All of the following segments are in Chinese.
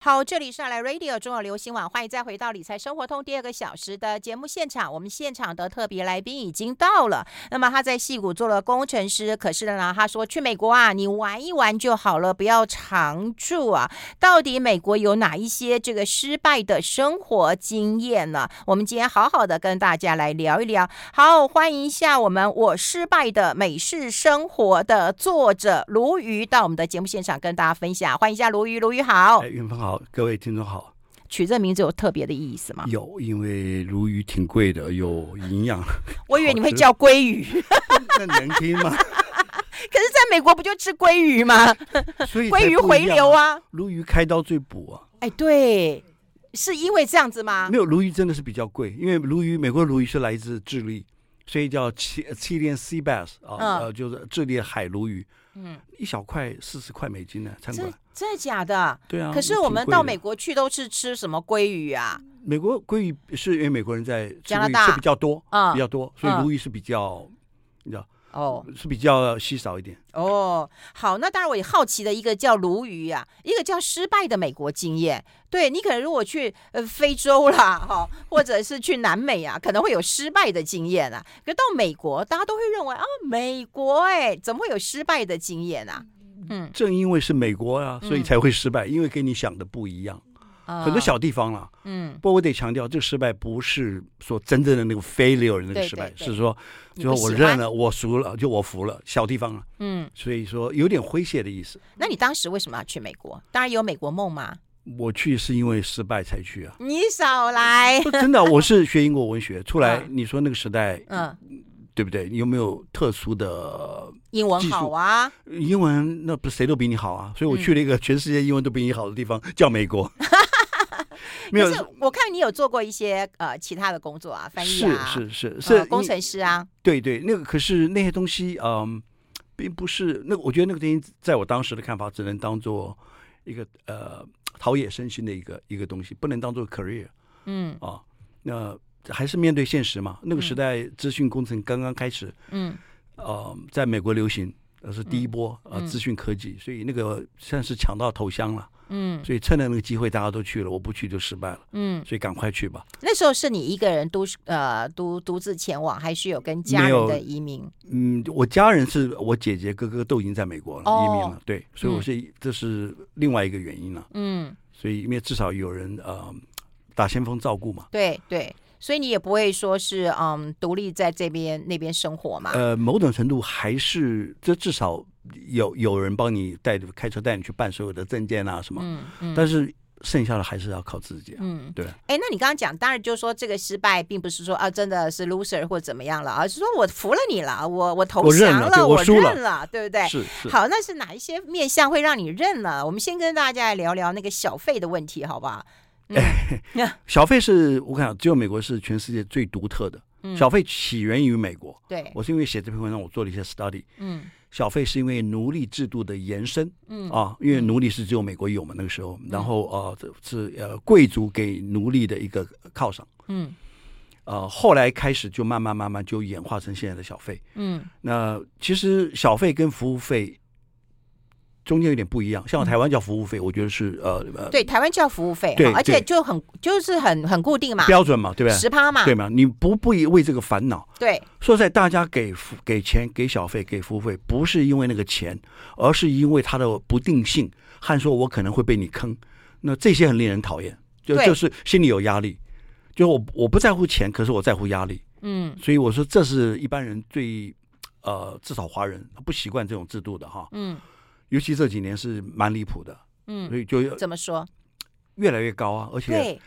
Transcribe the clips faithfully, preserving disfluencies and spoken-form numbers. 好，这里是爱来 Radio 中国流行网，欢迎再回到理财生活通第二个小时的节目现场。我们现场的特别来宾已经到了，那么他在矽谷做了工程师，可是呢，他说去美国啊，你玩一玩就好了，不要常住啊。到底美国有哪一些这个失败的生活经验呢？我们今天好好的跟大家来聊一聊。好，欢迎一下我们我失败的美式生活的作者卢瑜到我们的节目现场跟大家分享，欢迎一下卢瑜。卢瑜好。哎，云芳好，各位听众好。取这名字有特别的意思吗？有，因为鲈鱼挺贵的，有营养。我以为你会叫鲑鱼。那能听吗？可是在美国不就吃鲑鱼吗？所以鲑鱼回流啊，鲈鱼开刀最补啊。哎，对，是因为这样子吗？没有，鲈鱼真的是比较贵，因为鲈鱼，美国鲈鱼是来自智利，所以叫智利 Sea Bass 啊、嗯呃，就是智利海鲈鱼。嗯，一小块四十块美金呢，餐馆。真的假的？对啊。可是我们到美国去都是吃什么鲑鱼啊？美国鲑鱼是因为美国人在加拿大吃比较多，嗯、比较多，所以鲈鱼是比较，嗯、你知道。哦，是比较稀少一点。哦，好，那当然我也好奇的一个叫鲈鱼啊，一个叫失败的美国经验。对，你可能如果去、呃、非洲啦、哦，或者是去南美啊，可能会有失败的经验啊。可是到美国，大家都会认为啊，美国哎、欸，怎么会有失败的经验啊？嗯，正因为是美国啊，所以才会失败，嗯、因为跟你想的不一样。很多小地方了、啊，嗯，不过我得强调，这个失败不是说真正的那个 failure 那个失败，对对对，是说，就我认了，我输了，就我服了，小地方了、啊，嗯，所以说有点诙谐的意思。那你当时为什么要去美国？当然有美国梦嘛。我去是因为失败才去啊。你少来！真的，我是学英国文学出来，你说那个时代，嗯，对不对？有没有特殊的？英文好啊，英文那不谁都比你好啊，所以我去了一个全世界英文都比你好的地方，嗯、叫美国。没有，可是我看你有做过一些呃其他的工作啊，翻译啊，是是 是, 是、呃、工程师啊，对对，那个可是那些东西，嗯、呃，并不是那个，我觉得那个东西在我当时的看法，只能当做一个呃陶冶身心的一个一个东西，不能当做 career， 嗯啊，那、呃、还是面对现实嘛。那个时代资讯工程刚刚开始，嗯，呃，在美国流行，是第一波啊、嗯呃，资讯科技，所以那个算是抢到头香了。嗯，所以趁着那个机会，大家都去了，我不去就失败了。嗯，所以赶快去吧。那时候是你一个人独呃独独自前往，还是有跟家人的移民？嗯，我家人是我姐姐哥哥都已经在美国了，哦、移民了。对，所以我是、嗯、这是另外一个原因了。嗯，所以因为至少有人呃打先锋照顾嘛。对对。所以你也不会说是嗯独立在这边那边生活嘛？呃，某种程度还是这至少有有人帮你带着开车带你去办所有的证件啊什么，嗯嗯、但是剩下的还是要靠自己、啊，嗯，对。哎，那你刚刚讲，当然就是说这个失败并不是说啊真的是 loser 或怎么样了，而是说我服了你了，我我投降了，我认 了, 我认了，对不对？是是。好，那是哪一些面向会让你认了？我们先跟大家来聊聊那个小费的问题，好不好？哎、小费是我看只有美国是全世界最独特的、嗯、小费起源于美国。对，我是因为写这篇文章我做了一些 study、嗯、小费是因为奴隶制度的延伸、嗯啊、因为奴隶是只有美国有嘛那个时候、嗯、然后、呃、是、呃、贵族给奴隶的一个犒赏、嗯呃、后来开始就慢慢慢慢就演化成现在的小费、嗯、那其实小费跟服务费中间有点不一样，像台湾叫服务费，我觉得是呃对，台湾叫服务费，而且就很就是很很固定嘛，标准嘛，对不对？十趴嘛，对嘛，你不不为这个烦恼。对，说实在，大家给给钱、给小费、给服务费，不是因为那个钱，而是因为它的不定性，和说我可能会被你坑，那这些很令人讨厌，就就是心里有压力，就我我不在乎钱，可是我在乎压力，嗯，所以我说这是一般人最呃至少华人不习惯这种制度的哈，嗯。尤其这几年是蛮离谱的，嗯，所以就怎么说，越来越高啊，而且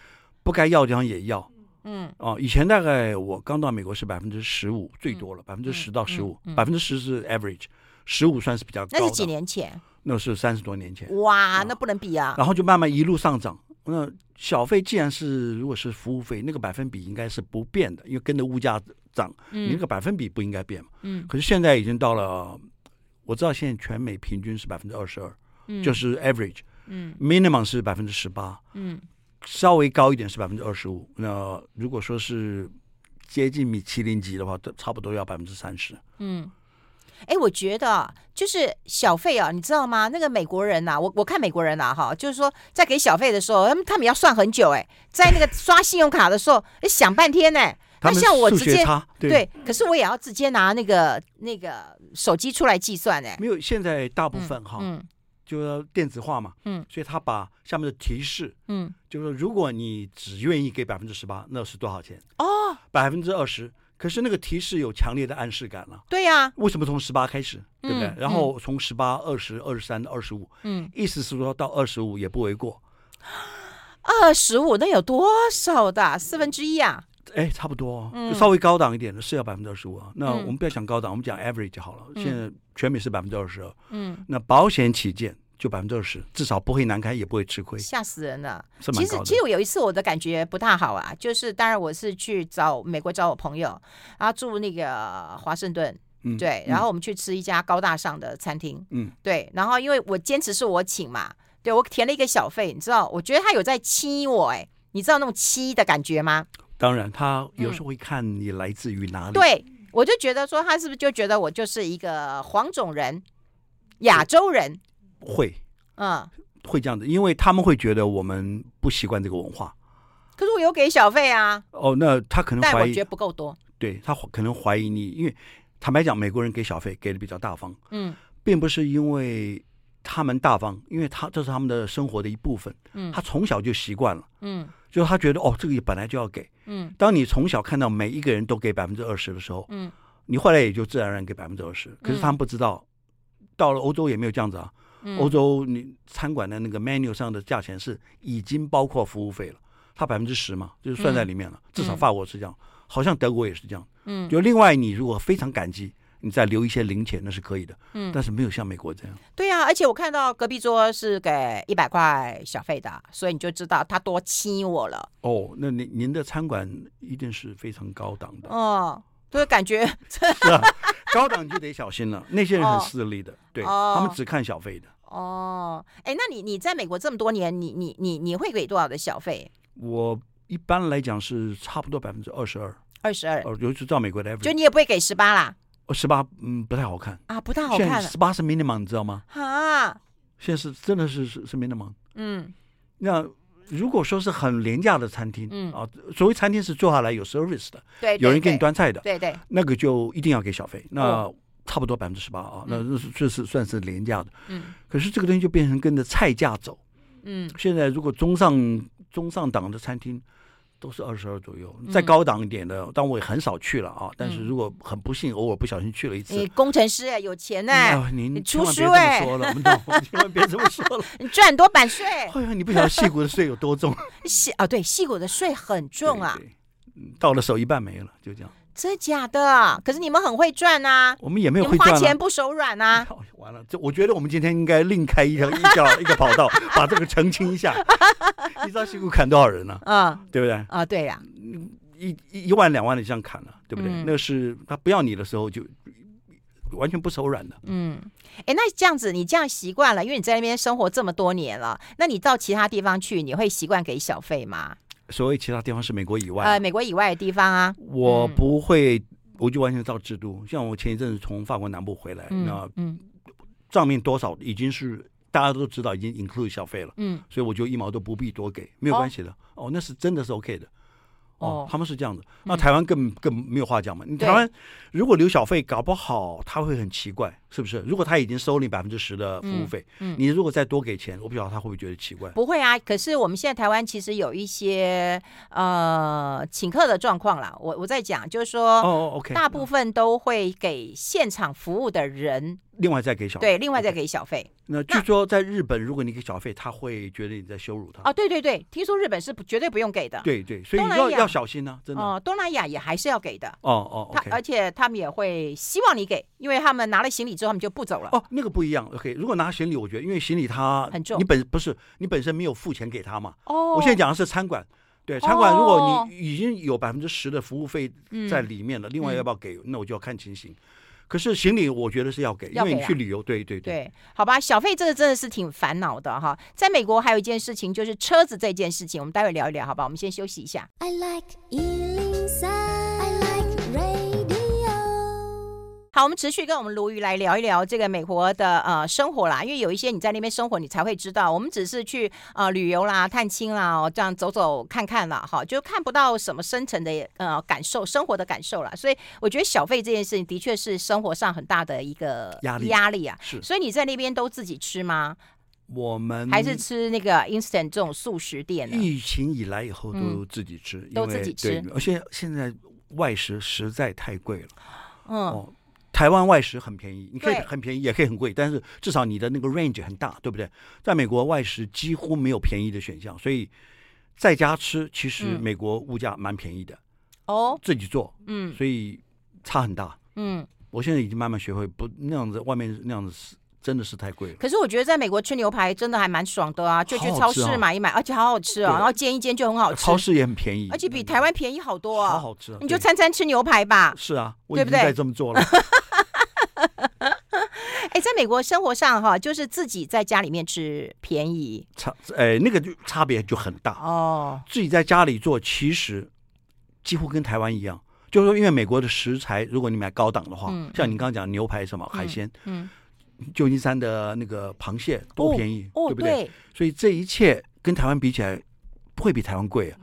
不该要的地方也要，嗯，哦，以前大概我刚到美国是百分之十五最多了，百分之十到十五，百分之十是 average， 十五算是比较高的。那是几年前？那是三十多年前。哇，那不能比啊。然后就慢慢一路上涨。那小费既然是，如果是服务费，那个百分比应该是不变的，因为跟着物价涨，嗯、你那个百分比不应该变嘛。嗯。可是现在已经到了，我知道现在全美平均是百分之二十二，就是 average。嗯。minimum 是百分之十八。嗯。稍微高一点是百分之二十五。那如果说是接近米其林级的话，差不多要百分之三十。嗯。哎，我觉得就是小费啊，你知道吗？那个美国人呐、啊，我我看美国人呐、啊，哈，就是说在给小费的时候，他们他们要算很久、欸，哎，在那个刷信用卡的时候，想半天呢、欸。他们像我直接对，对，可是我也要直接拿那个那个手机出来计算呢、欸。没有，现在大部分哈，嗯嗯、就电子化嘛，嗯，所以他把下面的提示，嗯，就是说如果你只愿意给百分之十八，那是多少钱？哦，百分之二十。可是那个提示有强烈的暗示感了，对呀、啊，为什么从十八开始，对不对？嗯、然后从十八、二十、二十三、二十五，嗯，意思是说到二十五也不为过。二十五那有多少的四分之一啊？哎，差不多，嗯、稍微高档一点的是要百分之二十五啊。那我们不要讲高档，我们讲 average 就好了。嗯、现在全美是百分之二十二，嗯，那保险起见。就百分之二十，至少不会难开，也不会吃亏，吓死人了。其实，其实我有一次我的感觉不大好啊，就是当然我是去找美国找我朋友，然后住那个华盛顿，嗯、对，然后我们去吃一家高大上的餐厅，嗯，对，然后因为我坚持是我请嘛，对我填了一个小费，你知道，我觉得他有在欺我、欸，哎，你知道那种欺的感觉吗？当然，他有时候会看你来自于哪里，嗯、对我就觉得说他是不是就觉得我就是一个黄种人、亚洲人。会，嗯，会这样的，因为他们会觉得我们不习惯这个文化。可是我有给小费啊。哦，那他可能怀疑，但我觉得不够多。对，他可能怀疑你，因为坦白讲，美国人给小费给的比较大方，嗯，并不是因为他们大方，因为他这是他们的生活的一部分，嗯，他从小就习惯了，嗯，就是他觉得哦，这个本来就要给，嗯，当你从小看到每一个人都给百分之二十的时候，嗯，你后来也就自然而然给百分之二十。可是他们不知道，嗯、到了欧洲也没有这样子啊。欧洲你餐馆的那个 menu 上的价钱是已经包括服务费了，它百分之十嘛，就是算在里面了。嗯、至少法国是这样，好像德国也是这样。嗯，就另外你如果非常感激，你再留一些零钱那是可以的。嗯，但是没有像美国这样。对啊，而且我看到隔壁桌是给一百块小费的，所以你就知道他多欺我了。哦，那您您的餐馆一定是非常高档的。哦，就是感觉是啊。高档你就得小心了，那些人很势利的，哦、对、哦、他们只看小费的。哦，哎，那你你在美国这么多年，你你你你会给多少的小费？我一般来讲是差不多百分之二十二，二十二，尤其照美国的 average， 就你也不会给十八啦？十八、哦，嗯，不太好看啊，不太好看了。十八是 minimum， 你知道吗？啊，现在是真的是是 minimum。嗯，那如果说是很廉价的餐厅，嗯啊，所谓餐厅是坐下来有 service 的，对，有人给你端菜的，对对，那个就一定要给小费。那差不多百分之十八啊，那这是算是廉价的。嗯，可是这个东西就变成跟着菜价走。嗯，现在如果中上中上档的餐厅都是二十二左右，再高档一点的，但我也很少去了啊。但是如果很不幸，偶尔不小心去了一次，你工程师有钱呢，你厨师哎，千万别这么说了，千万别这么说了，你赚很多版税。哎呀，你不晓得矽谷的税有多重？西啊，对，矽谷的税很重啊，到了手一半没了，就这样。真的假的？可是你们很会赚啊！我们也没有会赚、啊，你们花钱不手软啊！完了，这我觉得我们今天应该另开一条一条一个跑道，把这个澄清一下。你知道矽谷砍多少人呢、啊？啊、嗯，对不对？啊、哦，对呀、啊，一一万两万的这样砍了、啊，对不对？嗯、那是他不要你的时候就完全不手软的。嗯，哎，那这样子你这样习惯了，因为你在那边生活这么多年了，那你到其他地方去，你会习惯给小费吗？所谓其他地方是美国以外、啊，呃，美国以外的地方啊，我不会，嗯、我就完全照制度。像我前一阵子从法国南部回来，嗯、那嗯，账面多少已经是大家都知道，已经 include 小费了，嗯，所以我就一毛都不必多给，没有关系的。哦，哦那是真的是 OK 的。哦，他们是这样的。那、哦、台湾更、嗯、更没有话讲嘛。你台湾如果留小费，搞不好他会很奇怪，是不是？如果他已经收你百分之十的服务费，嗯嗯、你如果再多给钱，我不晓得他会不会觉得奇怪。不会啊，可是我们现在台湾其实有一些呃请客的状况啦。我我在讲，就是说，哦 ，OK， 大部分都会给现场服务的人。另外再给小费，对，另外再给小费。那据说在日本，如果你给小费，他会觉得你在羞辱他。哦，对对对，听说日本是绝对不用给的。对对，所以你要要小心呢、啊，真的。哦，东南亚也还是要给的。哦哦，他、okay、而且他们也会希望你给，因为他们拿了行李之后他们就不走了。哦，那个不一样。 OK， 如果拿行李，我觉得因为行李它很重，你本不是你本身没有付钱给他嘛。哦，我现在讲的是餐馆。对，餐馆如果你已经有百分之十的服务费在里面了，嗯、另外要不要给、嗯、那我就要看情形。可是行李我觉得是要给，因为你去旅游，对对 对, 对，好吧，小费这个真的是挺烦恼的哈。在美国还有一件事情就是车子这件事情，我们待会聊一聊，好吧？我们先休息一下。I like one oh three, I like radio。 好，我们持续跟我们鲈鱼来聊一聊这个美国的呃生活啦，因为有一些你在那边生活，你才会知道，我们只是去呃旅游啦、探亲啦，哦、这样走走看看啦，哈，就看不到什么深层的呃感受、生活的感受啦。所以我觉得小费这件事情的确是生活上很大的一个压力压力啊。是，所以你在那边都自己吃吗？我们还是吃那个 instant 这种速食店。疫情以来以后都自己吃，嗯、都自己吃，而且现在外食实在太贵了。嗯。哦，台湾外食很便宜，你可以很便宜也可以很贵，但是至少你的那个 range 很大，对不对？在美国外食几乎没有便宜的选项，所以在家吃其实美国物价蛮便宜的哦，嗯、自己做，嗯，所以差很大。嗯，我现在已经慢慢学会不那样子，外面那样子真的是太贵了。可是我觉得在美国吃牛排真的还蛮爽的啊，就去超市买一买，好好吃啊，而且好好吃啊，然后煎一煎就很好吃，超市也很便宜，而且比台湾便宜好多啊，好好吃啊，你就餐餐吃牛排吧。是啊，我已经在这么做了。哎，在美国生活上哈，就是自己在家里面吃便宜，差哎那个就差别就很大哦。自己在家里做，其实几乎跟台湾一样，就是说，因为美国的食材，如果你买高档的话，嗯、像你刚刚讲牛排什么、嗯、海鲜，嗯，旧金山的那个螃蟹多便宜，哦、对不对？哦、对，所以这一切跟台湾比起来，不会比台湾贵啊。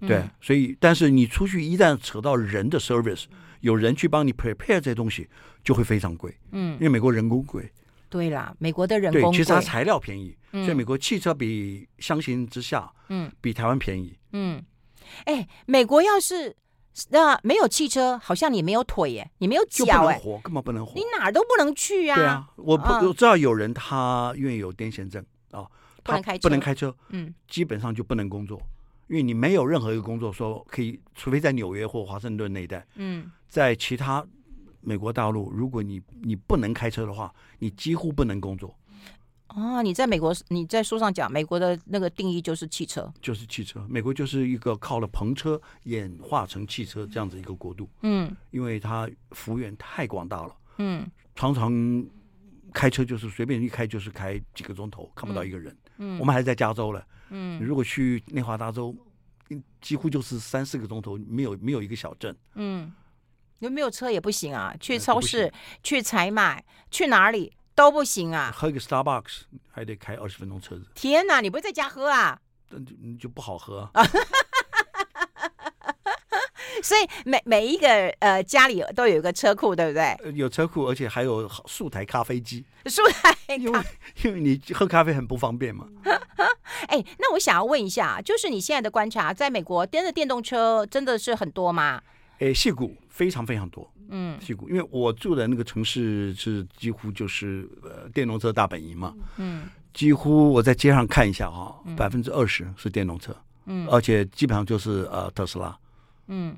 嗯、对，所以但是你出去一旦扯到人的 service。有人去帮你 prepare 这些东西，就会非常贵。嗯，因为美国人工贵。对啦，美国的人工贵。对，其实它材料便宜，嗯、所以美国汽车比相形之下，嗯，比台湾便宜。嗯，哎，美国要是那、呃、没有汽车，好像你没有腿耶，你没有脚耶，就不能活，根本不能活，你哪儿都不能去呀、啊。对啊，我不、嗯、我知道有人他因为有癫痫症啊，他不能开车，不能开车，嗯，基本上就不能工作。因为你没有任何一个工作说可以，除非在纽约或华盛顿那一带，嗯，在其他美国大陆，如果你你不能开车的话，你几乎不能工作。哦，你在美国，你在书上讲美国的那个定义就是汽车，就是汽车。美国就是一个靠了篷车演化成汽车这样子一个国度，嗯，因为它幅员太广大了，嗯，常常开车就是随便一开就是开几个钟头，看不到一个人。嗯嗯，我们还在加州了。嗯，如果去内华达州，几乎就是三四个钟头，没有没有一个小镇。嗯，有没有车也不行啊，去超市、去采买、去哪里都不行啊。喝个 Starbucks 还得开二十分钟车子。天哪，你不会在家喝啊？就就不好喝。所以每每一个呃家里都有一个车库，对不对？有车库，而且还有数台咖啡机。数台咖，因为因为你喝咖啡很不方便嘛。哎，那我想要问一下，就是你现在的观察，在美国真的电动车真的是很多吗？哎，矽谷非常非常多。嗯，矽谷，因为我住的那个城市是几乎就是呃电动车大本营嘛。嗯，几乎我在街上看一下哈、哦，百分之二十是电动车。嗯，而且基本上就是呃特斯拉。嗯。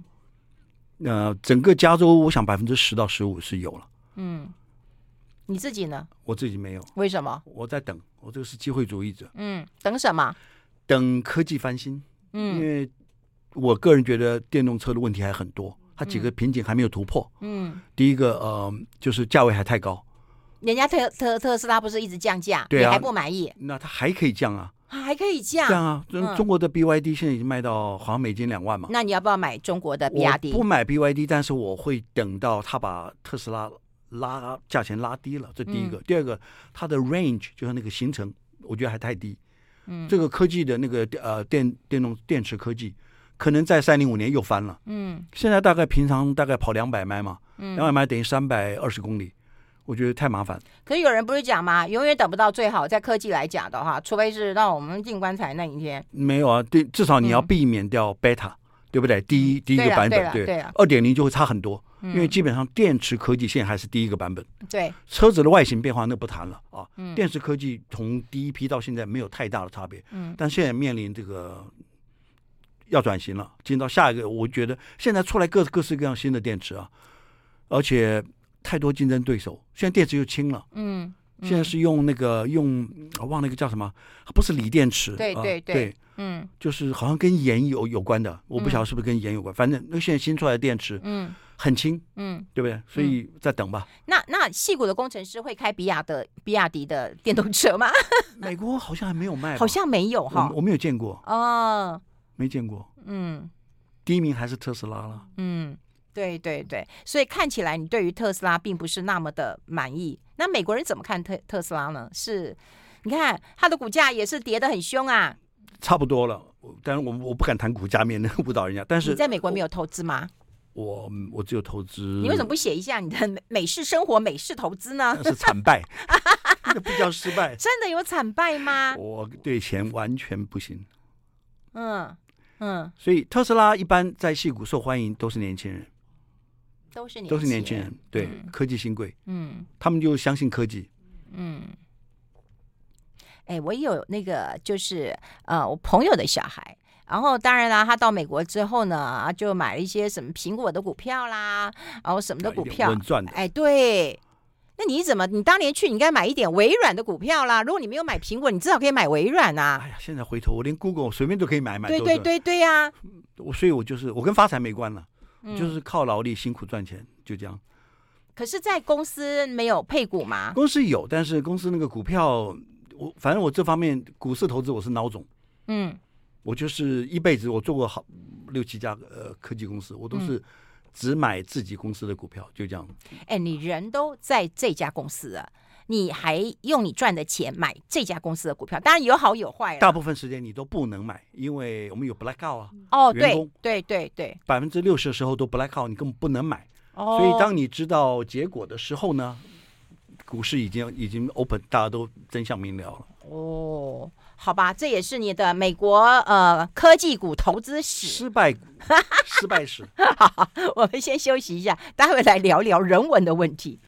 呃，整个加州，我想百分之十到十五是有了。嗯，你自己呢？我自己没有，为什么？我在等，我这个是机会主义者。嗯，等什么？等科技翻新。嗯，因为我个人觉得电动车的问题还很多，它几个瓶颈还没有突破。嗯，第一个呃，就是价位还太高。人家特特特斯拉不是一直降价，对啊，你还不满意？那它还可以降啊。啊，还可以降，降啊！中中国的 B Y D 现在已经卖到好像美金两万嘛。那你要不要买中国的 B Y D？ 我不买 B Y D， 但是我会等到他把特斯拉拉价钱拉低了，这第一个。嗯、第二个，它的 range 就是那个行程，我觉得还太低。嗯，这个科技的那个呃电电动电池科技，可能在三零五年又翻了。嗯，现在大概平常大概跑两百迈嘛，两百迈等于三百二十公里。我觉得太麻烦。可是有人不是讲吗？永远等不到最好，在科技来讲的话，除非是让我们进棺材那一天。没有啊，对，至少你要避免掉 beta，、嗯、对不对？第一第一个版本，对，二点零就会差很多、嗯，因为基本上电池科技现在还是第一个版本。对，车子的外形变化那不谈了啊、嗯。电池科技从第一批到现在没有太大的差别，嗯，但现在面临这个要转型了，进到下一个，我觉得现在出来各各式各样新的电池啊，而且。太多竞争对手，现在电池又轻了，嗯，嗯现在是用那个用我忘了那个叫什么，不是锂电池，对对 对,、呃、对，嗯，就是好像跟盐有有关的，我不晓得是不是跟盐有关，嗯、反正那现在新出来的电池，嗯，很轻，嗯，对不对？所以再等吧。嗯、那那矽谷的工程师会开比亚的比亚迪的电动车吗？美国好像还没有卖，好像没有哈，我没有见过哦，没见过，嗯，第一名还是特斯拉了，嗯。对对对，所以看起来你对于特斯拉并不是那么的满意。那美国人怎么看特特斯拉呢？是，你看它的股价也是跌得很凶啊，差不多了。但是我我不敢谈股价面，能误导人家。但是你在美国没有投资吗？我我只有投资。你为什么不写一下你的美式生活、美式投资呢？是惨败，那不叫失败。真的有惨败吗？我对钱完全不行。嗯嗯，所以特斯拉一般在矽谷受欢迎都是年轻人。都是年都是年轻人，对、嗯、科技新贵，嗯，他们就相信科技，嗯，哎，我有那个就是呃，我朋友的小孩，然后当然啦，他到美国之后呢，就买了一些什么苹果的股票啦，然后什么的股票，稳赚的，哎，对，那你怎么，你当年去，你该买一点微软的股票啦，如果你没有买苹果，你至少可以买微软啊。哎呀，现在回头我连 Google 随便都可以买买，对对对对呀、啊，我所以，我就是我跟发财没关了。就是靠劳力辛苦赚钱，就这样。可是，在公司没有配股吗？公司有，但是公司那个股票，我反正我这方面股市投资我是孬种。嗯，我就是一辈子我做过好六七家呃科技公司，我都是只买自己公司的股票，就这样。哎，你人都在这家公司啊，你还用你赚的钱买这家公司的股票，当然有好有坏。大部分时间你都不能买，因为我们有 Blackout 啊。哦，对对对对，百分之六十的时候都 Blackout， 你根本不能买。哦，所以当你知道结果的时候呢，股市已经已经 open， 大家都真相明了了。哦，好吧，这也是你的美国呃科技股投资史失败股失败史。好，我们先休息一下，待会来聊聊人文的问题。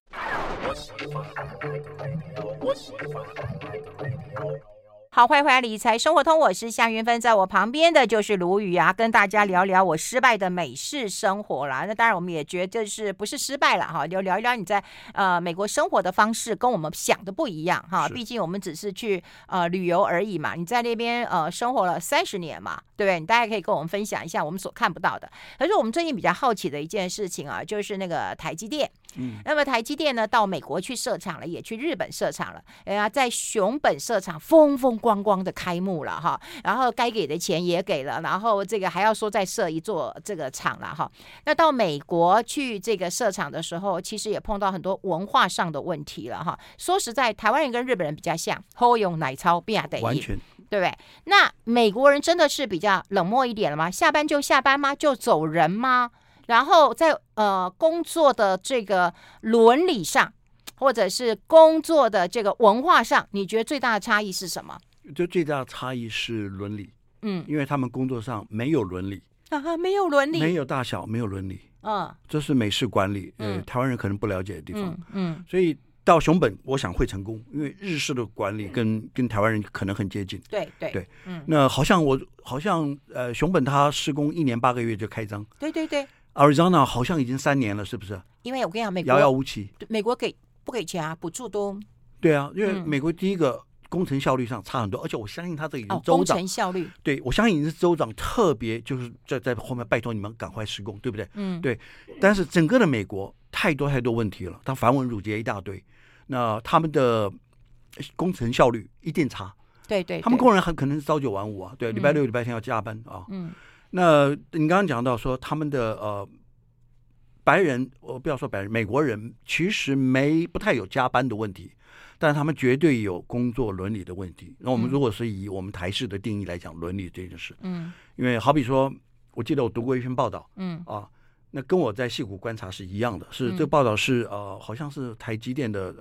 好，欢迎回来理财生活通，我是夏云芬，在我旁边的就是卢宇啊，跟大家聊聊我失败的美式生活啦。那当然我们也觉得是不是失败了哈，就聊一聊你在呃美国生活的方式跟我们想的不一样哈，毕竟我们只是去呃旅游而已嘛，你在那边呃生活了三十年嘛，对不对？你大概可以跟我们分享一下我们所看不到的。可是我们最近比较好奇的一件事情啊，就是那个台积电。嗯，那么台积电呢，到美国去设厂了，也去日本设厂了，哎呀，在熊本设厂风风光光的开幕了哈，然后该给的钱也给了，然后这个还要说再设一座这个厂了哈。那到美国去这个设厂的时候，其实也碰到很多文化上的问题了哈。说实在，台湾人跟日本人比较像，好用奶超变得完全对不对？那美国人真的是比较冷漠一点了吗？下班就下班吗？就走人吗？然后在呃工作的这个伦理上，或者是工作的这个文化上，你觉得最大的差异是什么？就最大的差异是伦理，嗯，因为他们工作上没有伦理啊，没有伦理，没有大小，没有伦理，嗯，这是美式管理，呃、嗯，台湾人可能不了解的地方，嗯，嗯所以到熊本，我想会成功，因为日式的管理跟、嗯、跟台湾人可能很接近，对对对，嗯，那好像我好像呃熊本他施工一年八个月就开张，对对对。Arizona 好像已经三年了，是不是？因为我跟你讲，美国遥遥无期。美国给不给钱啊？补助都。对啊，因为美国第一个工程效率上差很多，嗯、而且我相信他这已经州长、哦、工程效率，对我相信已经是州长特别就是在在后面拜托你们赶快施工，对不对？嗯，对。但是整个的美国太多太多问题了，他繁文缛节一大堆，那他们的工程效率一定差。对 对, 对，他们工人很可能是朝九晚五啊，对，礼拜六、嗯、礼拜天要加班啊。嗯。那你刚刚讲到说他们的呃白人，我不要说白人，美国人其实没不太有加班的问题，但是他们绝对有工作伦理的问题。那我们如果是以我们台式的定义来讲伦理这件事，嗯，因为好比说，我记得我读过一篇报道，嗯啊，那跟我在矽谷观察是一样的，是这个报道是呃好像是台积电的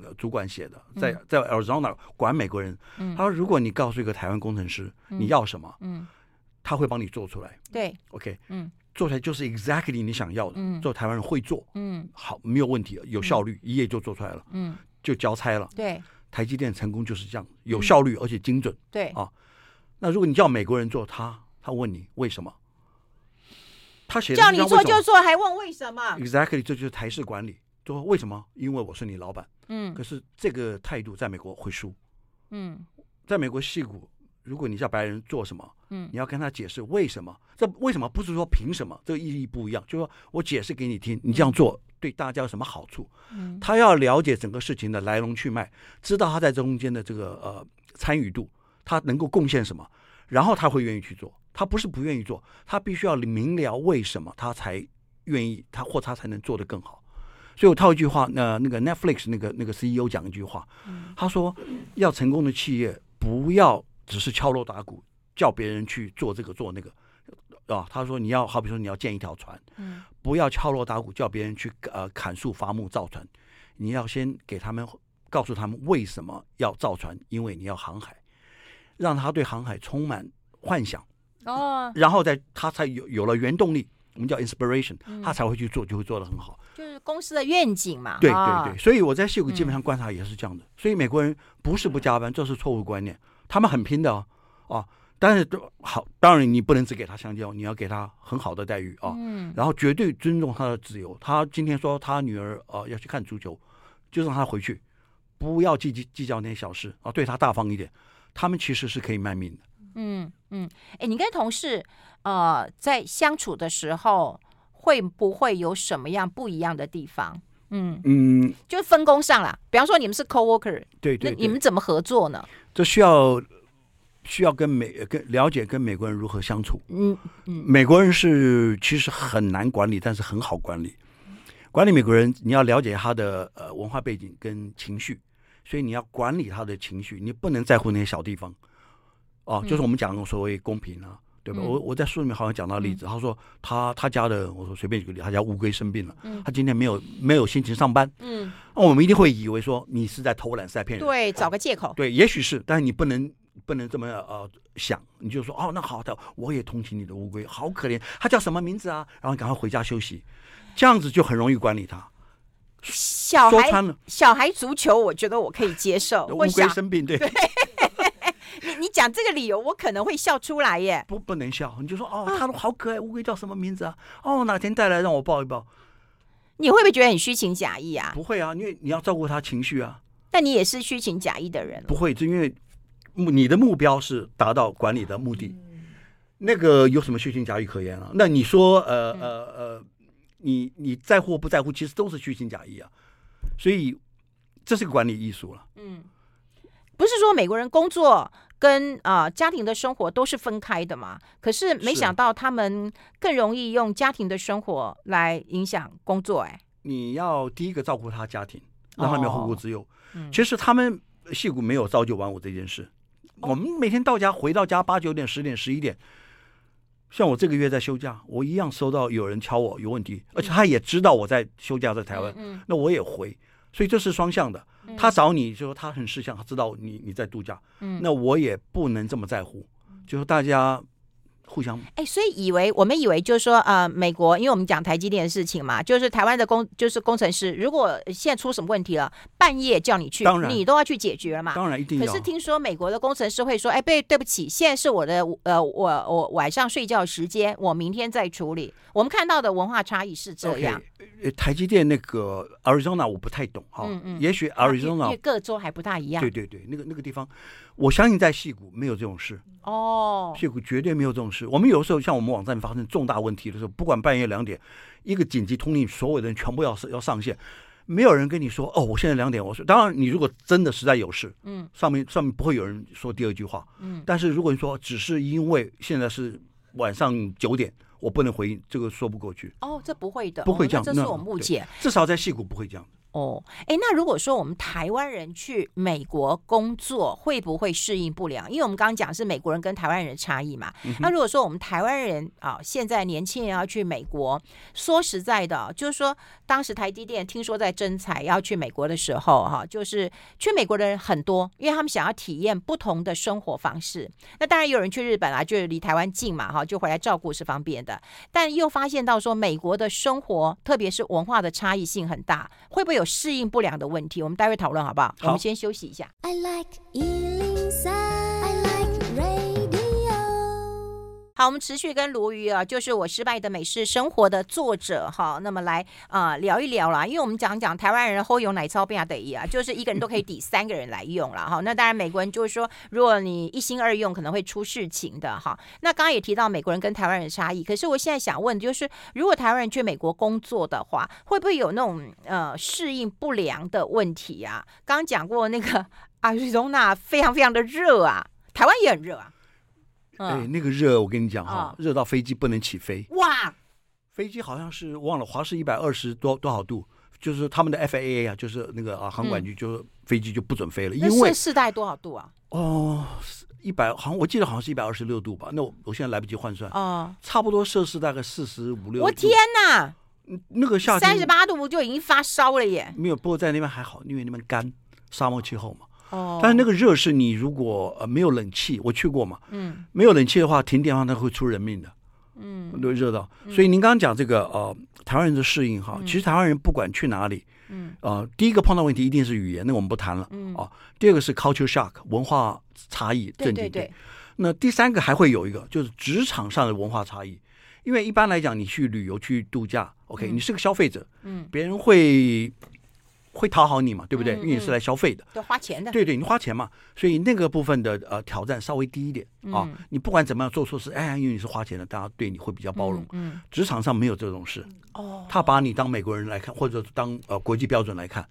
呃主管写的，在在 Arizona 管美国人，他说如果你告诉一个台湾工程师你要什么，嗯。嗯他会帮你做出来，对 ，OK， 嗯，做出来就是 exactly 你想要的，嗯，做台湾人会做，嗯，好，没有问题，有效率，嗯、一夜就做出来了，嗯，就交差了，对，台积电成功就是这样，有效率而且精准，嗯、对啊，那如果你叫美国人做他，他问你为什么，他写的叫你做就做，还问为什么 ？exactly， 这就是台式管理，就说为什么？因为我是你老板。嗯，可是这个态度在美国会输。嗯，在美国矽谷，如果你叫白人做什么，嗯，你要跟他解释为什么。这为什么不是说凭什么，这个意义不一样。就是说我解释给你听，你这样做对大家有什么好处？嗯，他要了解整个事情的来龙去脉，知道他在中间的这个呃参与度，他能够贡献什么，然后他会愿意去做。他不是不愿意做，他必须要明了为什么，他才愿意，他或他才能做得更好。所以我套一句话，那、呃、那个 Netflix 那个那个 C E O 讲一句话，嗯，他说要成功的企业不要只是敲锣打鼓叫别人去做这个做那个啊，他说你要好比说你要建一条船，嗯，不要敲锣打鼓叫别人去呃砍树伐木造船，你要先给他们告诉他们为什么要造船，因为你要航海，让他对航海充满幻想，哦，然后再他才有有了原动力。我们叫 inspiration，嗯，他才会去做，就会做得很好，就是公司的愿景嘛。对对对，所以我在矽谷基本上观察也是这样的，嗯，所以美国人不是不加班，这是错误观念，他们很拼的啊，啊但是好，当然你不能只给他香蕉，你要给他很好的待遇啊，嗯，然后绝对尊重他的自由。他今天说他女儿啊，呃、要去看足球，就让他回去，不要计计较那些小事啊，对他大方一点，他们其实是可以卖命的。嗯嗯，哎，你跟同事呃在相处的时候，会不会有什么样不一样的地方？嗯嗯，就是分工上啦，比方说你们是 coworker， 对 对, 对，那你们怎么合作呢？这需要需要跟美跟了解跟美国人如何相处。嗯嗯，美国人是其实很难管理，但是很好管理。管理美国人，你要了解他的呃文化背景跟情绪，所以你要管理他的情绪，你不能在乎那些小地方。哦，就是我们讲的所谓公平啊，对吧？嗯，我我在书里面好像讲到例子，嗯，他说他他家的，我说随便举个例，他家乌龟生病了，嗯，他今天没有没有心情上班，嗯，那我们一定会以为说你是在偷懒，是在骗人，对，找个借口，哦，对，也许是，但是你不能不能这么呃想，你就说哦，那好的，我也同情你的乌龟，好可怜，他叫什么名字啊？然后赶快回家休息，这样子就很容易管理他。小孩小孩足球，我觉得我可以接受，乌龟生病，对。对你你讲这个理由，我可能会笑出来耶。不，不能笑，你就说哦，他好可爱，乌龟叫什么名字啊？哦，哪天带来让我抱一抱。你会不会觉得很虚情假意啊？不会啊，因为你要照顾他情绪啊。但你也是虚情假意的人。不会，因为你的目标是达到管理的目的，嗯，那个有什么虚情假意可言啊？那你说呃、嗯、呃呃，你你在乎不在乎，其实都是虚情假意啊。所以这是个管理艺术了。嗯。不是说美国人工作跟、呃、家庭的生活都是分开的嘛？可是没想到他们更容易用家庭的生活来影响工作。哎，你要第一个照顾他家庭，让他没有后顾之忧。其实他们矽谷没有朝九晚五这件事，哦，我们每天到家回到家八九点、十点、十一点，像我这个月在休假，我一样收到有人敲我有问题，而且他也知道我在休假在台湾，嗯嗯，那我也回。所以这是双向的，他找你就说他很识相，他知道你你在度假，嗯，那我也不能这么在乎，就是大家互相。哎，所以以为我们以为就是说，呃，美国，因为我们讲台积电的事情嘛，就是台湾的工就是工程师，如果现在出什么问题了，半夜叫你去，你都要去解决了嘛。当然一定要。可是听说美国的工程师会说，哎，对，对不起，现在是我的呃，我我晚上睡觉时间，我明天再处理。我们看到的文化差异是这样。Okay, 台积电那个 Arizona 我不太懂哈，嗯嗯，也许 Arizona 因为各州还不大一样。对对对，那个那个地方，我相信在矽谷没有这种事。哦，矽谷绝对没有这种事。我们有时候像我们网站发生重大问题的时候，不管半夜两点，一个紧急通令，所有的人全部要要上线，没有人跟你说哦，我现在两点。我说，当然你如果真的实在有事，嗯，上面上面不会有人说第二句话，嗯，但是如果你说只是因为现在是晚上九点，我不能回应，这个说不过去。哦，这不会的，不会这样，哦，这是我误解，至少在矽谷不会这样。哦，哎，那如果说我们台湾人去美国工作，会不会适应不良？因为我们刚刚讲是美国人跟台湾人的差异嘛。嗯，那如果说我们台湾人啊，现在年轻人要去美国，说实在的，就是说当时台积电听说在征才要去美国的时候，哈，啊，就是去美国的人很多，因为他们想要体验不同的生活方式。那当然有人去日本啦，啊，就是离台湾近嘛，哈，啊，就回来照顾是方便的。但又发现到说美国的生活，特别是文化的差异性很大，会不会有？有适应不良的问题，我们待会讨论好不好？好，我们先休息一下。I like 一零三。好，我们持续跟鲈鱼啊，就是我失败的美式生活的作者哈，那么来啊、呃、聊一聊啦，因为我们讲讲台湾人喝有奶超变得一啊，就是一个人都可以抵三个人来用了哈。那当然美国人就是说，如果你一心二用，可能会出事情的哈。那刚刚也提到美国人跟台湾人差异，可是我现在想问，就是如果台湾人去美国工作的话，会不会有那种呃适应不良的问题啊？刚刚讲过那个Arizona非常非常的热啊，台湾也很热啊。哎，那个热我跟你讲哈、哦，热到飞机不能起飞。哇，飞机好像是忘了，华氏一百二十多多少度，就是他们的 F A A 啊，就是那个啊航管局，就是飞机就不准飞了，嗯、因为是大概多少度啊？哦，一百好像我记得好像是一百二十六度吧，那我我现在来不及换算哦，差不多摄氏大概四十五六。我天哪，那个夏天三十八度就已经发烧了耶。没有，不过在那边还好，因为那边干，沙漠气候嘛。但是那个热是你如果、呃、没有冷气，我去过嘛，嗯，没有冷气的话，停电的话它会出人命的，嗯，都热到。所以您刚刚讲这个呃，台湾人的适应哈，其实台湾人不管去哪里，嗯，呃，第一个碰到问题一定是语言，那我们不谈了，嗯啊，第二个是 culture shock 文化差异，对对对，那第三个还会有一个就是职场上的文化差异，因为一般来讲你去旅游去度假 ，OK， 你是个消费者，嗯，别人会。会讨好你嘛，对不对？嗯嗯，因为你是来消费的，对，花钱的，对对，你花钱嘛，所以那个部分的呃挑战稍微低一点啊、嗯。你不管怎么样做错事，哎，因为你是花钱的，大家对你会比较包容。嗯，嗯，职场上没有这种事，哦，他把你当美国人来看，或者当呃国际标准来看，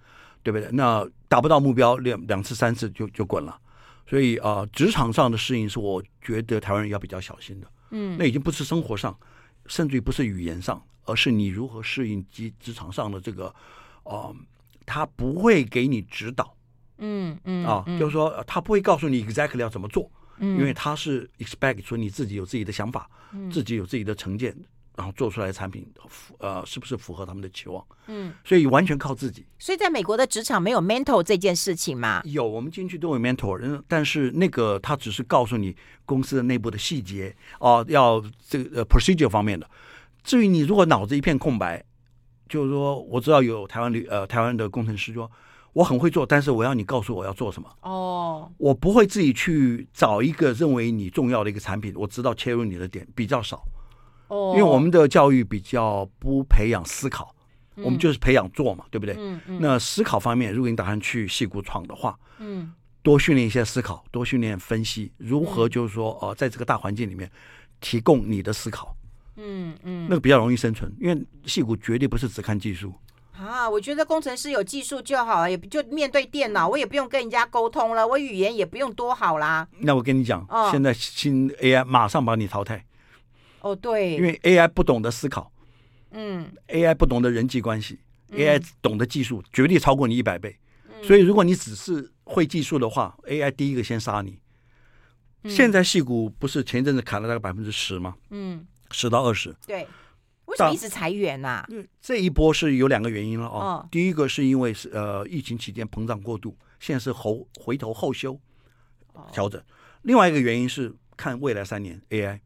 对不对？那达不到目标两两次三次就就滚了，所以啊、呃，职场上的适应是我觉得台湾人要比较小心的。嗯，那已经不是生活上，甚至于不是语言上，而是你如何适应及职场上的这个啊。呃他不会给你指导，嗯嗯啊，就是说他不会告诉你 exactly 要怎么做，嗯，因为他是 expect 说你自己有自己的想法，嗯，自己有自己的成见，然后做出来的产品，呃，是不是符合他们的期望？嗯，所以完全靠自己。所以在美国的职场没有 mentor 这件事情吗？有，我们进去都有 mentor， 但是那个他只是告诉你公司的内部的细节啊、呃，要这个、呃、procedure 方面的。至于你如果脑子一片空白。就是说，我知道有台湾旅呃台湾的工程师说，我很会做，但是我要你告诉我要做什么。哦，我不会自己去找一个认为你重要的一个产品，我知道切入你的点比较少。哦，因为我们的教育比较不培养思考，我们就是培养做嘛，嗯、对不对？嗯嗯。那思考方面，如果你打算去矽谷闯的话，嗯，多训练一些思考，多训练分析，如何就是说呃在这个大环境里面提供你的思考。嗯嗯，那个比较容易生存，因为矽谷绝对不是只看技术啊。我觉得工程师有技术就好了，也就面对电脑，我也不用跟人家沟通了，我语言也不用多好啦。那我跟你讲，哦、现在新 A I 马上把你淘汰。哦，对，因为 A I 不懂得思考，嗯 ，A I 不懂得人际关系、嗯、，A I 懂得技术绝对超过你一百倍、嗯。所以如果你只是会技术的话 ，A I 第一个先杀你。嗯、现在矽谷不是前阵子砍了大概百分之十吗？嗯。十到二十，对，为什么一直裁员啊？这一波是有两个原因了啊。哦、第一个是因为呃疫情期间膨胀过度，现在是后回头后修调整、哦。另外一个原因是看未来三年 A I，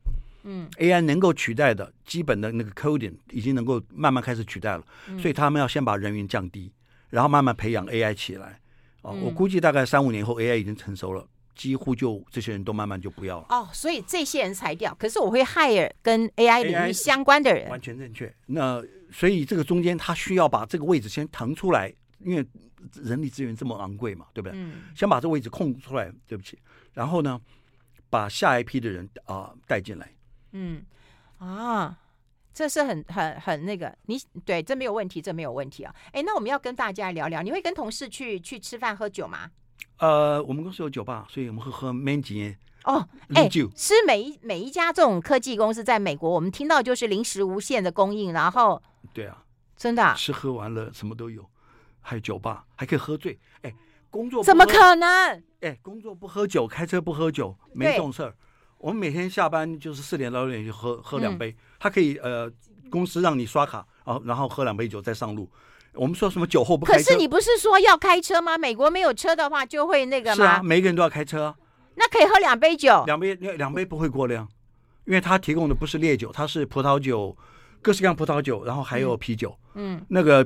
嗯 ，A I 能够取代的基本的那个 coding 已经能够慢慢开始取代了，嗯、所以他们要先把人员降低，然后慢慢培养 A I 起来。啊、嗯，我估计大概三五年后 A I 已经成熟了。几乎就这些人都慢慢就不要了哦，所以这些人裁掉。可是我会 hire 跟 A I 领域相关的人，完全正确。那所以这个中间他需要把这个位置先腾出来，因为人力资源这么昂贵嘛，对不对？嗯、先把这个位置空出来，对不起。然后呢，把下一批的人啊、呃、带进来。嗯啊。这是很很很那个，你对，这没有问题，这没有问题啊。哎，那我们要跟大家聊聊，你会跟同事去去吃饭喝酒吗？呃，我们公司有酒吧，所以我们会喝蛮几哦，哎，是每一每一家这种科技公司在美国，我们听到就是零食无限的供应，然后对啊，真的、啊、吃喝玩乐什么都有，还有酒吧，还可以喝醉。哎，工作怎么可能？哎，工作不喝酒，开车不喝酒，没这种事儿。我们每天下班就是四点到六点去喝喝两杯，他、嗯、可以呃，公司让你刷卡、啊、然后喝两杯酒再上路。我们说什么酒后不开车？可是你不是说要开车吗？美国没有车的话就会那个吗？是啊，每个人都要开车、啊。那可以喝两杯酒，两杯两杯不会过量，因为他提供的不是烈酒，他是葡萄酒，各式各样葡萄酒，然后还有啤酒。嗯，那个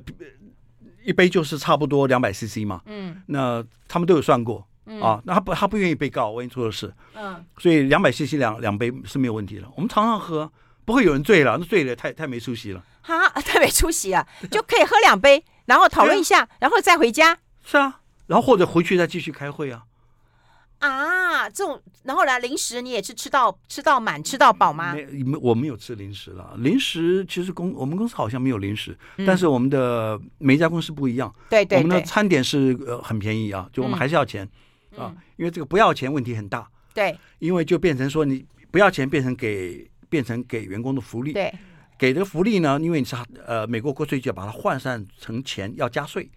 一杯就是差不多两百 C C 嘛。嗯，那他们都有算过，嗯、啊，那他不他不愿意被告，万一出了事，嗯，所以两百 C C 两两杯是没有问题的。我们常常喝，不会有人醉了，那醉了太太没出息了。哈，太没出息啊，就可以喝两杯，然后讨论一下，然后再回家。是啊，然后或者回去再继续开会啊。啊，这种然后呢，零食你也是吃到吃到满吃到饱吗？没，我没有吃零食了。零食其实公我们公司好像没有零食、嗯，但是我们的每一家公司不一样。对对对，我们的餐点是、呃、很便宜啊，就我们还是要钱、嗯、啊、嗯，因为这个不要钱问题很大。对，因为就变成说你不要钱变成给变成给员工的福利。对，给的福利呢，因为你是呃美国国税局把它换算成钱要加税。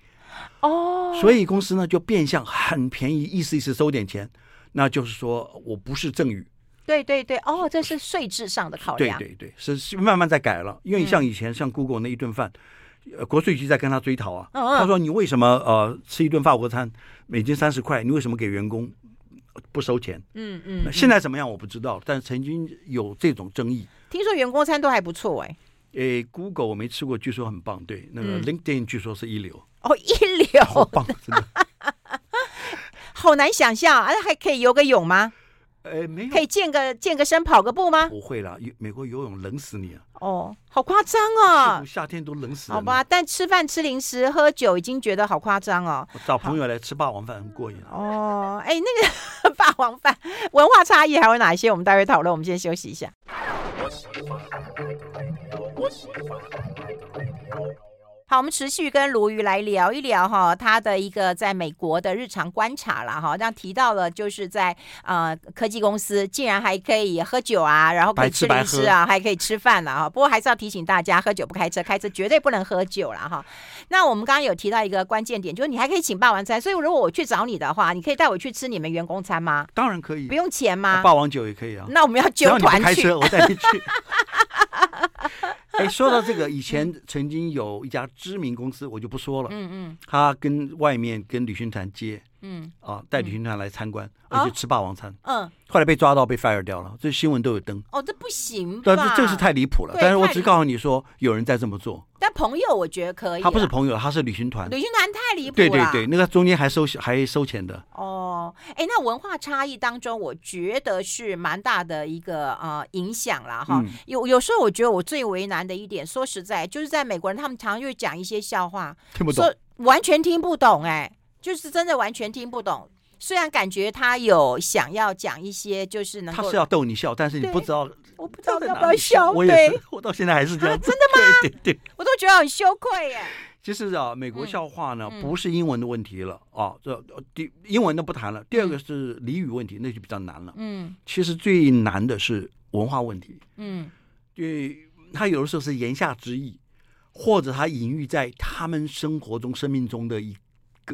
哦、oh ，所以公司呢就变相很便宜，意思意思收点钱，那就是说我不是赠与。对对对，哦，这是税制上的考量。对对对，是，是慢慢在改了，因为像以前、嗯、像 Google 那一顿饭，呃，国税局在跟他追讨啊，嗯嗯他说你为什么呃吃一顿法国餐美金三十块，你为什么给员工不收钱？嗯 嗯, 嗯，现在怎么样我不知道，但曾经有这种争议。听说员工餐都还不错哎、欸。诶 ，Google 我没吃过，据说很棒。对，那个 LinkedIn 据说是一流。嗯、哦，一流，好棒，真的。好难想象，啊，还可以游个泳吗？呃，没有，可以健个健个身，跑个步吗？不会啦，美国游泳冷死你啊！哦，好夸张哦！夏天都冷死人了。好吧，但吃饭、吃零食、喝酒已经觉得好夸张哦。我找朋友来吃霸王饭很过瘾、啊。哦，哎，那个霸王饭文化差异还有哪一些？我们待会讨论。我们先休息一下。好，我们持续跟鲈鱼来聊一聊哈，他的一个在美国的日常观察了哈。那提到了就是在呃科技公司竟然还可以喝酒啊，然后可以吃零食啊，白白还可以吃饭了哈。不过还是要提醒大家，喝酒不开车，开车绝对不能喝酒了哈。那我们刚刚有提到一个关键点，就是你还可以请霸王餐，所以如果我去找你的话，你可以带我去吃你们员工餐吗？当然可以，不用钱吗？霸王酒也可以啊。那我们要揪团去，开车我带你去。哎，说到这个，以前曾经有一家知名公司，我就不说了。嗯嗯，他跟外面跟旅行团接，嗯啊，带旅行团来参观，嗯、而且吃霸王餐。嗯，后来被抓到被 fire 掉了，这新闻都有登。哦，这不行吧？但这是太离谱了。但是我只告诉你说，有人在这么做。但朋友我觉得可以。他不是朋友，他是旅行团。旅行团太离谱了。对对对，那个中间还收还收钱的。哦，哎，那文化差异当中，我觉得是蛮大的一个呃影响啦哈。嗯、有有时候我觉得我最为难的一点，说实在，就是在美国人他们常常又讲一些笑话，听不懂，完全听不懂、欸，哎，就是真的完全听不懂。虽然感觉他有想要讲一些，就是能够他是要逗你笑，但是你不知道，我不知道要不要笑。我也是，我到现在还是这样、啊。真的吗？对对对，我都觉得很羞愧耶。其实啊，美国笑话呢、嗯、不是英文的问题了啊，这英文都不谈了。第二个是俚语问题，那就比较难了。嗯，其实最难的是文化问题。嗯，对，他有的时候是言下之意，或者他隐喻在他们生活中、生命中的一。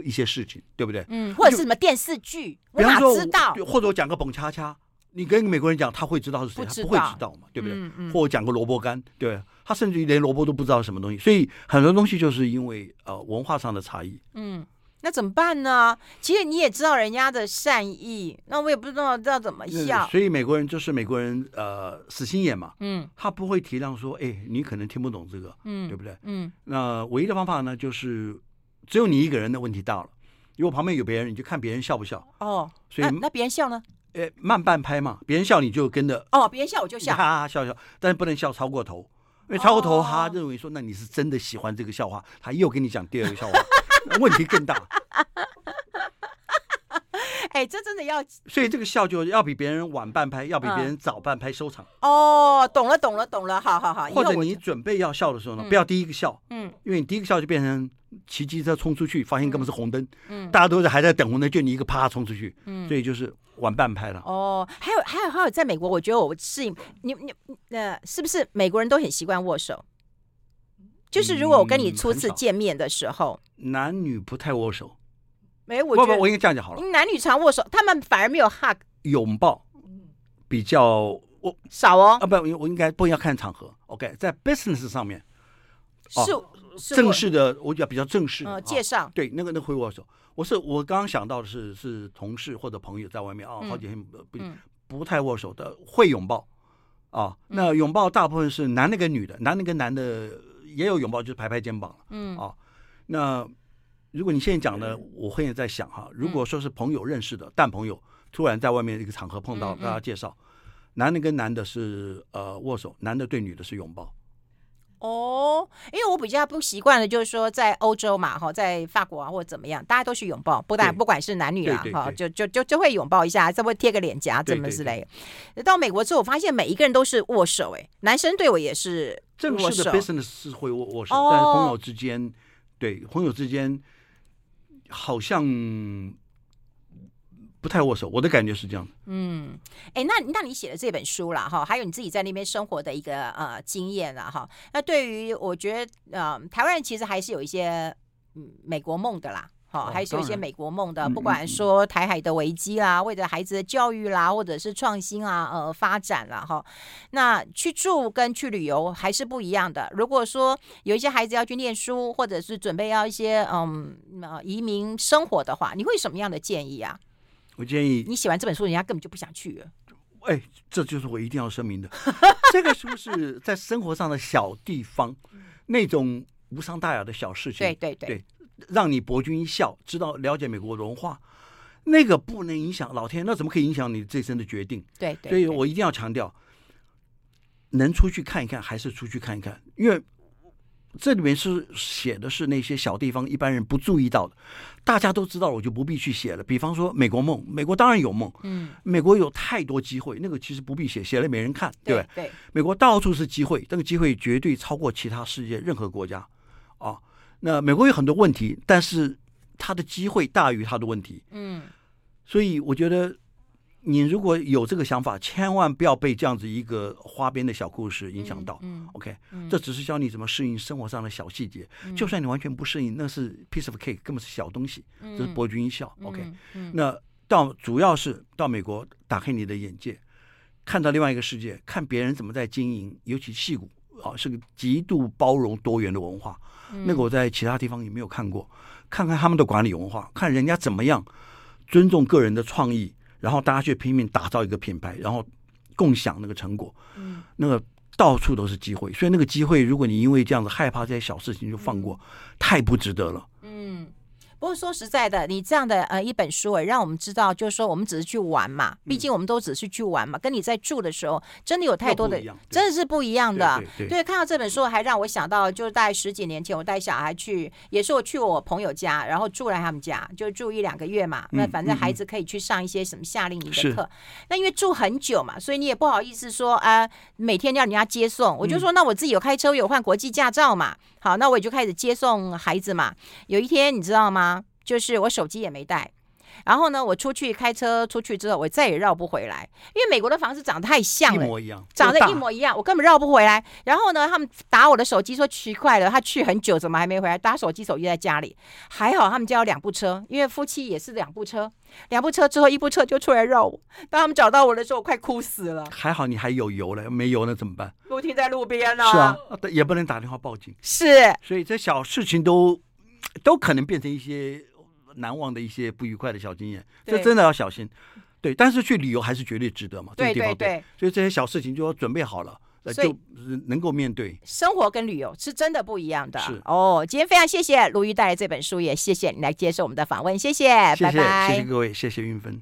一些事情，对不对？嗯，或者是什么电视剧，我哪知道？或者我讲个蹦恰恰，你跟美国人讲，他会知道是谁，不知道他不会知道嘛，对不对？嗯嗯、或我讲个萝卜干，对，他甚至于连萝卜都不知道什么东西，所以很多东西就是因为呃文化上的差异。嗯，那怎么办呢？其实你也知道人家的善意，那我也不知道要怎么笑。所以美国人就是美国人，呃，死心眼嘛，嗯，他不会体谅说，哎，你可能听不懂这个，嗯，对不对？嗯，那唯一的方法呢，就是。只有你一个人的问题大了，如果旁边有别人，你就看别人笑不笑。哦，所以、啊、那别人笑呢？哎，慢半拍嘛，别人笑你就跟着。哦，别人笑我就笑，哈哈笑笑，但是不能笑超过头，因为超过头、哦、他认为说那你是真的喜欢这个笑话，他又跟你讲第二个笑话，问题更大。哎，这真的要，所以这个笑就要比别人晚半拍，要比别人早半拍收场。哦，懂了，懂了，懂了，好好好。或者你准备要笑的时候呢，嗯、不要第一个笑，嗯，因为你第一个笑就变成骑机车冲出去，发现根本是红灯，嗯，大家都是还在等红灯，就你一个啪冲出去，嗯，所以就是晚半拍了。哦，还有还有还有，在美国，我觉得我适应你你呃，是不是美国人都很习惯握手？就是如果我跟你初次见面的时候，嗯、男女不太握手。没，我觉得不不，我应该这样讲好了。男女常握手，他们反而没有 hug 拥抱，比较我少哦。啊，不，我应该不应该看场合。OK， 在 business 上面，哦、是, 是正式的，我觉得比较正式的、嗯啊、介绍。对，那个那个、会握手。我是我刚刚想到的是是同事或者朋友在外面啊、哦，好几天不、嗯、不太握手的，会拥抱啊、嗯。那拥抱大部分是男的跟女的，男的跟男的也有拥抱，就是拍拍肩膀了。嗯啊，那。如果你现在讲的，我会在想哈，如果说是朋友认识的，但朋友突然在外面一个场合碰到，跟他介绍，男的跟男的是呃握手，男的对女的是拥抱。哦，因为我比较不习惯的就是说，在欧洲嘛，哈，在法国啊或者怎么样，大家都是拥抱，不但不管是男女啦，哈，就就就就会拥抱一下，再会贴个脸颊，怎么之类的。到美国之后，我发现每一个人都是握手，哎，男生对我也是握手。正式的 business 是会握握手，哦、但是朋友之间，对朋友之间好像不太握手，我的感觉是这样的。嗯，哎，那那你写的这本书啦，哈，还有你自己在那边生活的一个呃经验啦，哈，那对于我觉得呃台湾人其实还是有一些、嗯、美国梦的啦，哈、哦，还是有一些美国梦的，不管说台海的危机啦，为了孩子的教育啦，或者是创新啊，呃，发展啦，哈，那去住跟去旅游还是不一样的。如果说有一些孩子要去念书，或者是准备要一些嗯移民生活的话，你会有什么样的建议啊？我建议你写完这本书，人家根本就不想去了。哎，这就是我一定要声明的。这个书是在生活上的小地方，那种无伤大雅的小事情，对对 对, 对，让你博君一笑，知道了解美国文化，那个不能影响老天，那怎么可以影响你这生的决定？对 对, 对，所以我一定要强调，能出去看一看还是出去看一看，因为这里面是写的是那些小地方一般人不注意到的，大家都知道了我就不必去写了。比方说美国梦，美国当然有梦，嗯，美国有太多机会，那个其实不必写，写了没人看，对吧？对对，美国到处是机会，这个机会绝对超过其他世界任何国家啊。那美国有很多问题，但是它的机会大于它的问题，嗯，所以我觉得你如果有这个想法，千万不要被这样子一个花边的小故事影响到。嗯嗯、OK， 嗯，这只是教你怎么适应生活上的小细节。嗯、就算你完全不适应，那是 piece of cake， 根本是小东西，嗯、这是博君一笑。嗯、OK，嗯、那到主要是到美国打开你的眼界，看到另外一个世界，看别人怎么在经营，尤其矽谷啊，是个极度包容多元的文化。嗯、那个我在其他地方也没有看过，看看他们的管理文化，看人家怎么样尊重个人的创意。然后大家去拼命打造一个品牌，然后共享那个成果，嗯，那个到处都是机会，所以那个机会，如果你因为这样子害怕这些小事情就放过，嗯、太不值得了。嗯，不过说实在的，你这样的呃一本书，让我们知道，就是说我们只是去玩嘛，毕竟我们都只是去玩嘛，嗯、跟你在住的时候真的有太多的，真的是不一样的。对, 对, 对, 对，看到这本书还让我想到，就是大概十几年前，我带小孩去，也是我去我朋友家，然后住来他们家，就住一两个月嘛。嗯、那反正孩子可以去上一些什么夏令营的课，那因为住很久嘛，所以你也不好意思说啊、呃，每天要人家接送。我就说，那我自己有开车，有换国际驾照嘛。好，那我也就开始接送孩子嘛。有一天你知道吗？就是我手机也没带，然后呢，我出去开车出去之后，我再也绕不回来，因为美国的房子长得太像了，一模一样，长得一模一样，我根本绕不回来。然后呢，他们打我的手机说奇怪了，他去很久怎么还没回来？打手机，手机在家里。还好他们家有两部车，因为夫妻也是两部车，两部车之后一部车就出来绕我。当他们找到我的时候，我快哭死了。还好你还有油了，没油了怎么办？都停在路边了。是啊，也不能打电话报警。是，所以这小事情都都可能变成一些难忘的一些不愉快的小经验，这真的要小心。对，但是去旅游还是绝对值得嘛，对对 对, 对，所以这些小事情就要准备好了，就能够面对。生活跟旅游是真的不一样的。是哦，今天非常谢谢卢瑜带来这本书，也谢谢你来接受我们的访问，谢谢，谢谢，拜拜，谢谢各位，谢谢运芬。